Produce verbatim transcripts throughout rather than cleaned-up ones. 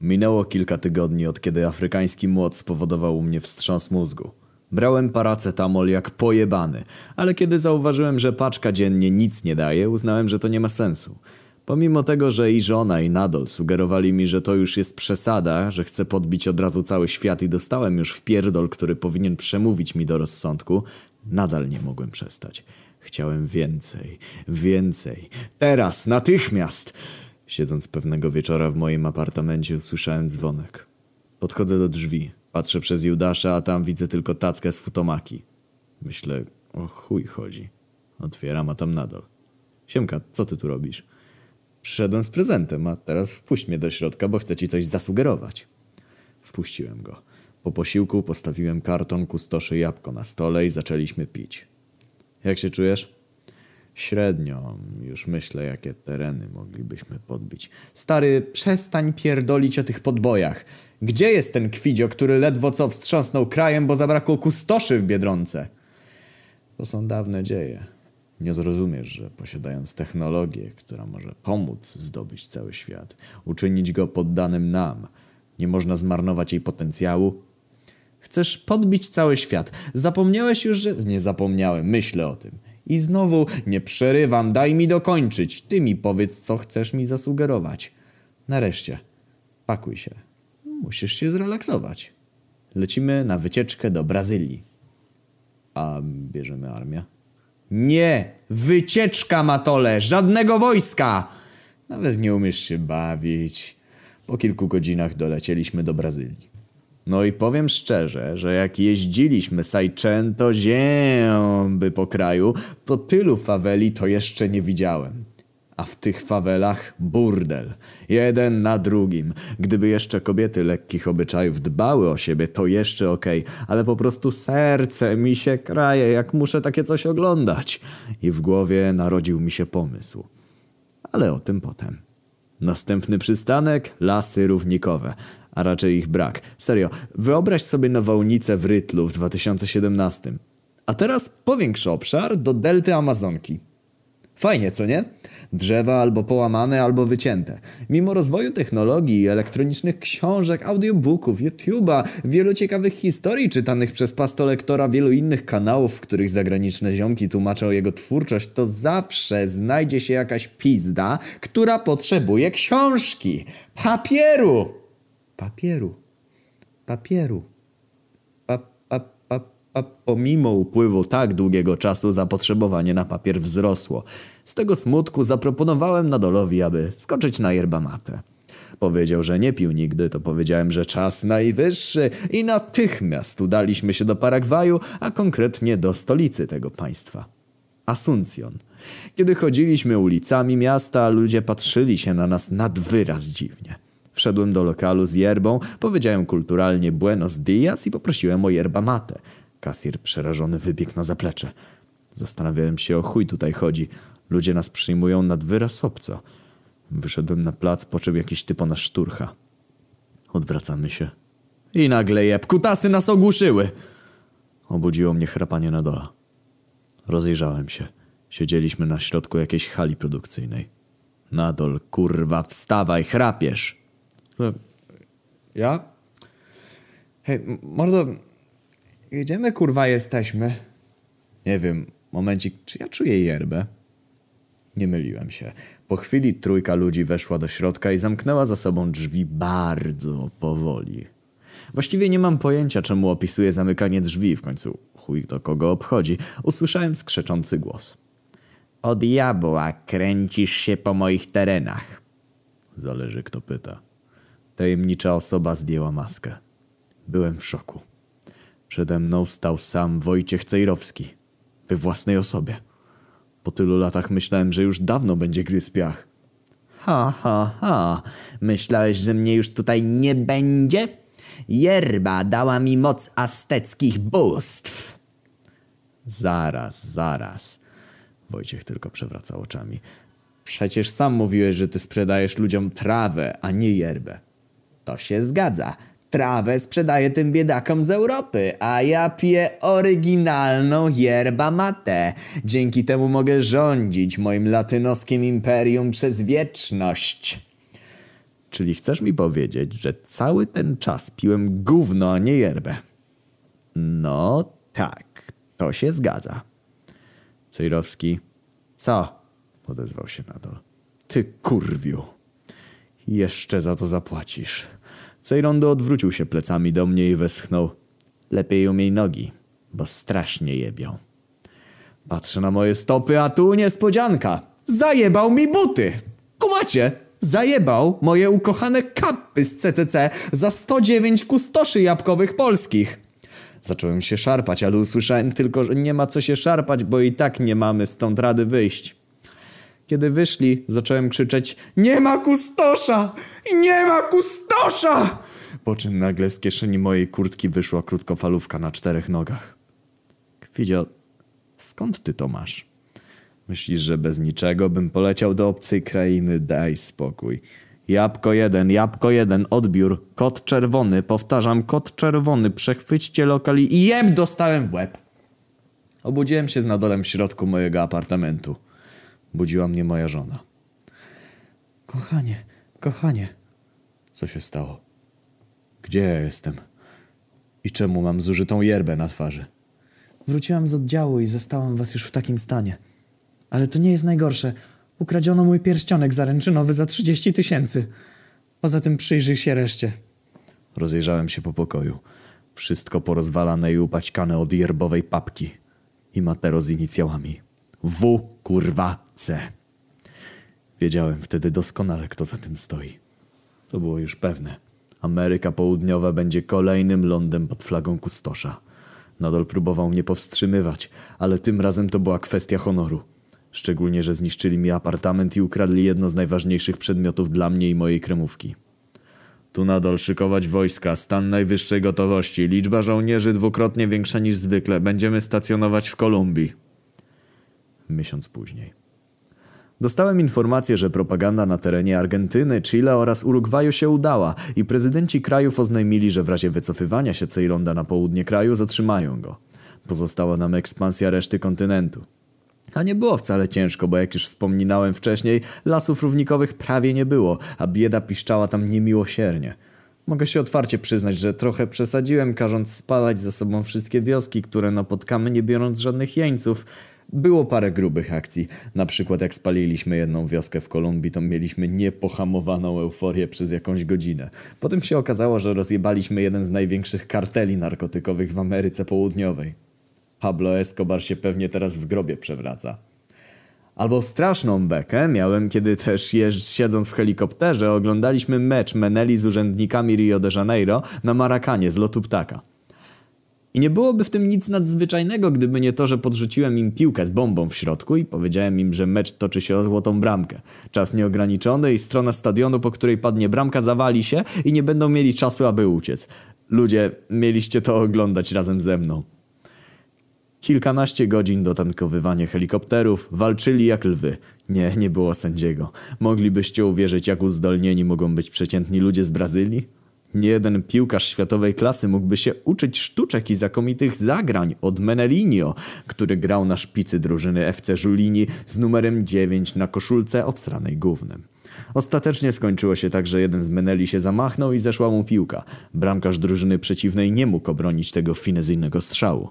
Minęło kilka tygodni, od kiedy afrykański młot spowodował u mnie wstrząs mózgu. Brałem paracetamol jak pojebany, ale kiedy zauważyłem, że paczka dziennie nic nie daje, uznałem, że to nie ma sensu. Pomimo tego, że i żona i Nadol sugerowali mi, że to już jest przesada, że chcę podbić od razu cały świat i dostałem już wpierdol, który powinien przemówić mi do rozsądku, nadal nie mogłem przestać. Chciałem więcej, więcej. Teraz, natychmiast! Siedząc pewnego wieczora w moim apartamencie, usłyszałem dzwonek. Podchodzę do drzwi, patrzę przez Judasza, a tam widzę tylko tackę z futomaki. Myślę, o chuj chodzi. Otwieram, a tam Nadol. Siemka, co ty tu robisz? Przyszedłem z prezentem, a teraz wpuść mnie do środka, bo chcę ci coś zasugerować. Wpuściłem go. Po posiłku postawiłem karton kustoszy jabłko na stole i zaczęliśmy pić. Jak się czujesz? Średnio. Już myślę, jakie tereny moglibyśmy podbić. Stary, przestań pierdolić o tych podbojach. Gdzie jest ten Kwidzio, który ledwo co wstrząsnął krajem, bo zabrakło kustoszy w Biedronce? To są dawne dzieje. Nie zrozumiesz, że posiadając technologię, która może pomóc zdobyć cały świat, uczynić go poddanym nam, nie można zmarnować jej potencjału. Chcesz podbić cały świat. Zapomniałeś już, że... Nie zapomniałem, myślę o tym. I znowu nie przerywam, daj mi dokończyć. Ty mi powiedz, co chcesz mi zasugerować. Nareszcie, pakuj się. Musisz się zrelaksować. Lecimy na wycieczkę do Brazylii. A bierzemy armię? Nie! Wycieczka, Matole! Żadnego wojska! Nawet nie umiesz się bawić. Po kilku godzinach dolecieliśmy do Brazylii. No i powiem szczerze, że jak jeździliśmy sajczęto zięby po kraju, to tylu faweli to jeszcze nie widziałem. A w tych fawelach burdel. Jeden na drugim. Gdyby jeszcze kobiety lekkich obyczajów dbały o siebie, to jeszcze okej. Ale po prostu serce mi się kraje, jak muszę takie coś oglądać. I w głowie narodził mi się pomysł. Ale o tym potem. Następny przystanek, lasy równikowe. A raczej ich brak. Serio, wyobraź sobie nawałnicę w Rytlu w dwa tysiące siedemnastym. A teraz powiększ obszar do delty Amazonki. Fajnie, co nie? Drzewa albo połamane, albo wycięte. Mimo rozwoju technologii, elektronicznych książek, audiobooków, YouTube'a, wielu ciekawych historii czytanych przez pastolektora, wielu innych kanałów, w których zagraniczne ziomki tłumaczą jego twórczość, to zawsze znajdzie się jakaś pizda, która potrzebuje książki. Papieru! Papieru. Papieru. Pa, pa, pa, pa. Pomimo upływu tak długiego czasu zapotrzebowanie na papier wzrosło. Z tego smutku zaproponowałem Nadolowi, aby skoczyć na yerba mate. Powiedział, że nie pił nigdy, to powiedziałem, że czas najwyższy i natychmiast udaliśmy się do Paragwaju, a konkretnie do stolicy tego państwa. Asuncjon. Kiedy chodziliśmy ulicami miasta, ludzie patrzyli się na nas nad wyraz dziwnie. Wszedłem do lokalu z yerbą, powiedziałem kulturalnie buenos dias i poprosiłem o yerba mate. Kasjer przerażony wybiegł na zaplecze. Zastanawiałem się, o chuj tutaj chodzi. Ludzie nas przyjmują nad wyraz obco. Wyszedłem na plac, po czym jakiś typo nas szturcha. Odwracamy się. I nagle jeb, kutasy nas ogłuszyły! Obudziło mnie chrapanie Nadola. Rozejrzałem się. Siedzieliśmy na środku jakiejś hali produkcyjnej. Nadol, kurwa, wstawaj, chrapiesz! Ja? Hej, mordo, jedziemy, kurwa, jesteśmy. Nie wiem, momencik, czy ja czuję yerbę? Nie myliłem się. Po chwili trójka ludzi weszła do środka i zamknęła za sobą drzwi bardzo powoli. Właściwie nie mam pojęcia, czemu opisuję zamykanie drzwi. W końcu chuj to kogo obchodzi. Usłyszałem skrzeczący głos. O diabła kręcisz się po moich terenach. Zależy, kto pyta. Tajemnicza osoba zdjęła maskę. Byłem w szoku. Przede mną stał sam Wojciech Cejrowski. We własnej osobie. Po tylu latach myślałem, że już dawno będzie gryz piach. Ha, ha, ha. Myślałeś, że mnie już tutaj nie będzie? Yerba dała mi moc azteckich bóstw. Zaraz, zaraz. Wojciech tylko przewracał oczami. Przecież sam mówiłeś, że ty sprzedajesz ludziom trawę, a nie yerbę. To się zgadza. Trawę sprzedaję tym biedakom z Europy, a ja piję oryginalną yerba mate. Dzięki temu mogę rządzić moim latynoskim imperium przez wieczność. Czyli chcesz mi powiedzieć, że cały ten czas piłem gówno, a nie yerbę? No tak, to się zgadza. Cejrowski. Co? Odezwał się Nadol. Ty kurwiu. Jeszcze za to zapłacisz. Cejrondo odwrócił się plecami do mnie i westchnął. Lepiej umiej nogi, bo strasznie jebią. Patrzę na moje stopy, a tu niespodzianka. Zajebał mi buty. Kumacie? Zajebał moje ukochane kapy z C C C za sto dziewięć kustoszy jabłkowych polskich. Zacząłem się szarpać, ale usłyszałem tylko, że nie ma co się szarpać, bo i tak nie mamy stąd rady wyjść. Kiedy wyszli, zacząłem krzyczeć: nie ma kustosza! Nie ma kustosza! Po czym nagle z kieszeni mojej kurtki wyszła krótkofalówka na czterech nogach. Kwidzio, skąd ty to masz? Myślisz, że bez niczego bym poleciał do obcej krainy? Daj spokój. Jabłko jeden, jabłko jeden, odbiór. Kod czerwony, powtarzam, kod czerwony. Przechwyćcie lokali i jeb dostałem w łeb. Obudziłem się z Nadolem w środku mojego apartamentu. Budziła mnie moja żona. Kochanie, kochanie. Co się stało? Gdzie ja jestem? I czemu mam zużytą yerbę na twarzy? Wróciłam z oddziału i zastałam was już w takim stanie. Ale to nie jest najgorsze. Ukradziono mój pierścionek zaręczynowy za trzydzieści tysięcy. Poza tym przyjrzyj się reszcie. Rozejrzałem się po pokoju. Wszystko porozwalane i upaćkane od yerbowej papki. I matero z inicjałami. W, kurwa, C. Wiedziałem wtedy doskonale, kto za tym stoi. To było już pewne. Ameryka Południowa będzie kolejnym lądem pod flagą kustosza. Nadal próbował mnie powstrzymywać, ale tym razem to była kwestia honoru. Szczególnie, że zniszczyli mi apartament i ukradli jedno z najważniejszych przedmiotów dla mnie i mojej kremówki. Tu Nadal szykować wojska, stan najwyższej gotowości, liczba żołnierzy dwukrotnie większa niż zwykle. Będziemy stacjonować w Kolumbii. Miesiąc później. Dostałem informację, że propaganda na terenie Argentyny, Chile oraz Urugwaju się udała i prezydenci krajów oznajmili, że w razie wycofywania się Cejronda na południe kraju zatrzymają go. Pozostała nam ekspansja reszty kontynentu. A nie było wcale ciężko, bo jak już wspominałem wcześniej, lasów równikowych prawie nie było, a bieda piszczała tam niemiłosiernie. Mogę się otwarcie przyznać, że trochę przesadziłem, każąc spalać za sobą wszystkie wioski, które napotkamy, nie biorąc żadnych jeńców. Było parę grubych akcji. Na przykład jak spaliliśmy jedną wioskę w Kolumbii, to mieliśmy niepohamowaną euforię przez jakąś godzinę. Potem się okazało, że rozjebaliśmy jeden z największych karteli narkotykowych w Ameryce Południowej. Pablo Escobar się pewnie teraz w grobie przewraca. Albo straszną bekę miałem, kiedy też jeżdż, siedząc w helikopterze oglądaliśmy mecz Meneli z urzędnikami Rio de Janeiro na Marakanie z lotu ptaka. I nie byłoby w tym nic nadzwyczajnego, gdyby nie to, że podrzuciłem im piłkę z bombą w środku i powiedziałem im, że mecz toczy się o złotą bramkę. Czas nieograniczony i strona stadionu, po której padnie bramka, zawali się i nie będą mieli czasu, aby uciec. Ludzie, mieliście to oglądać razem ze mną. Kilkanaście godzin dotankowywanie helikopterów, walczyli jak lwy. Nie, nie było sędziego. Moglibyście uwierzyć, jak uzdolnieni mogą być przeciętni ludzie z Brazylii? Nie jeden piłkarz światowej klasy mógłby się uczyć sztuczek i zakomitych zagrań od Menelinho, który grał na szpicy drużyny F C Julini z numerem dziewięć na koszulce obsranej gównem. Ostatecznie skończyło się tak, że jeden z Meneli się zamachnął i zeszła mu piłka. Bramkarz drużyny przeciwnej nie mógł obronić tego finezyjnego strzału.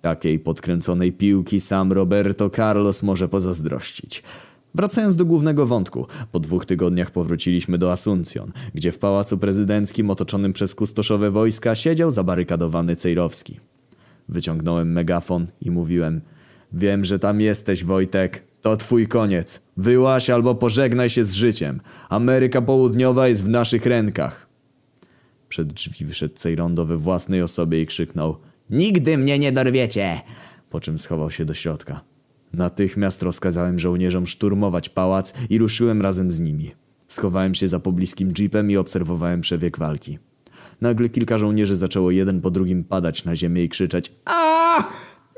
Takiej podkręconej piłki sam Roberto Carlos może pozazdrościć. Wracając do głównego wątku, po dwóch tygodniach powróciliśmy do Asuncjon, gdzie w pałacu prezydenckim otoczonym przez kustoszowe wojska siedział zabarykadowany Cejrowski. Wyciągnąłem megafon i mówiłem: wiem, że tam jesteś, Wojtek, to twój koniec. Wyłaź albo pożegnaj się z życiem. Ameryka Południowa jest w naszych rękach. Przed drzwi wyszedł Cejrondo we własnej osobie i krzyknął: nigdy mnie nie dorwiecie! Po czym schował się do środka. Natychmiast rozkazałem żołnierzom szturmować pałac i ruszyłem razem z nimi. Schowałem się za pobliskim jeepem i obserwowałem przebieg walki. Nagle kilka żołnierzy zaczęło jeden po drugim padać na ziemię i krzyczeć: aaa!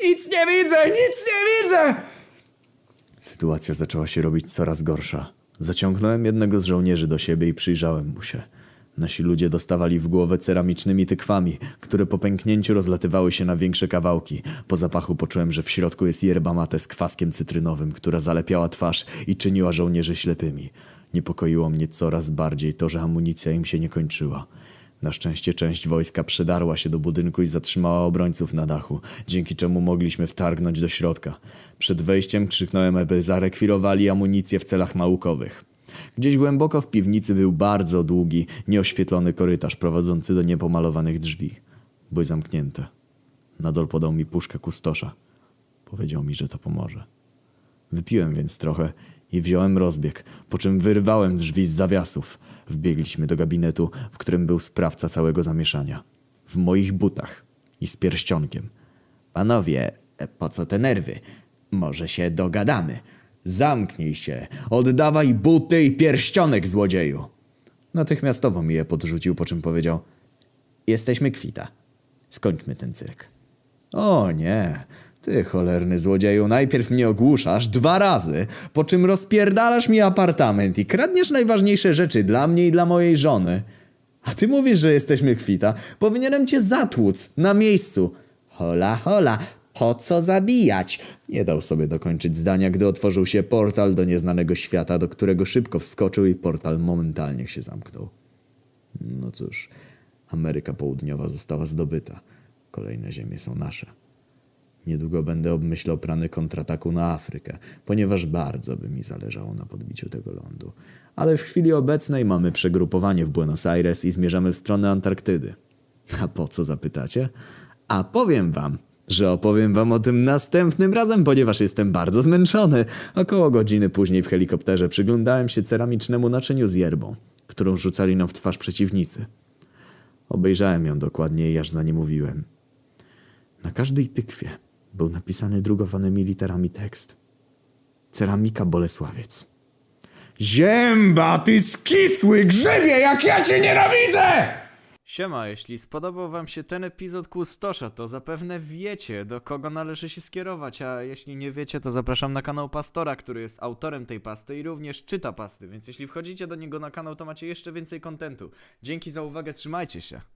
Nic nie widzę! Nic nie widzę! Sytuacja zaczęła się robić coraz gorsza. Zaciągnąłem jednego z żołnierzy do siebie i przyjrzałem mu się. Nasi ludzie dostawali w głowę ceramicznymi tykwami, które po pęknięciu rozlatywały się na większe kawałki. Po zapachu poczułem, że w środku jest yerba mate z kwaskiem cytrynowym, która zalepiała twarz i czyniła żołnierzy ślepymi. Niepokoiło mnie coraz bardziej to, że amunicja im się nie kończyła. Na szczęście część wojska przedarła się do budynku i zatrzymała obrońców na dachu, dzięki czemu mogliśmy wtargnąć do środka. Przed wejściem krzyknąłem, aby zarekwirowali amunicję w celach naukowych. Gdzieś głęboko w piwnicy był bardzo długi, nieoświetlony korytarz prowadzący do niepomalowanych drzwi. Były zamknięte. Nadol podał mi puszkę kustosza. Powiedział mi, że to pomoże. Wypiłem więc trochę i wziąłem rozbieg, po czym wyrwałem drzwi z zawiasów. Wbiegliśmy do gabinetu, w którym był sprawca całego zamieszania. W moich butach i z pierścionkiem. Panowie, po co te nerwy? Może się dogadamy. Zamknij się. Oddawaj buty i pierścionek, złodzieju. Natychmiastowo mi je podrzucił, po czym powiedział: jesteśmy kwita. Skończmy ten cyrk. O nie. Ty cholerny złodzieju, najpierw mnie ogłuszasz dwa razy, po czym rozpierdalasz mi apartament i kradniesz najważniejsze rzeczy dla mnie i dla mojej żony. A ty mówisz, że jesteśmy kwita. Powinienem cię zatłuc na miejscu. Hola, hola, po co zabijać? Nie dał sobie dokończyć zdania, gdy otworzył się portal do nieznanego świata, do którego szybko wskoczył i portal momentalnie się zamknął. No cóż, Ameryka Południowa została zdobyta. Kolejne ziemie są nasze. Niedługo będę obmyślał plany kontrataku na Afrykę, ponieważ bardzo by mi zależało na podbiciu tego lądu. Ale w chwili obecnej mamy przegrupowanie w Buenos Aires i zmierzamy w stronę Antarktydy. A po co, zapytacie? A powiem wam, że opowiem wam o tym następnym razem, ponieważ jestem bardzo zmęczony. Około godziny później w helikopterze przyglądałem się ceramicznemu naczyniu z yerbą, którą rzucali nam w twarz przeciwnicy. Obejrzałem ją dokładniej, aż za nie mówiłem. Na każdej tykwie był napisany drugowanymi literami tekst. Ceramika Bolesławiec. Zięba, ty skisły grzybie, jak ja cię nienawidzę! Siema, jeśli spodobał wam się ten epizod Kustosza, to zapewne wiecie, do kogo należy się skierować, a jeśli nie wiecie, to zapraszam na kanał Pastora, który jest autorem tej pasty i również czyta pasty, więc jeśli wchodzicie do niego na kanał, to macie jeszcze więcej kontentu. Dzięki za uwagę, trzymajcie się!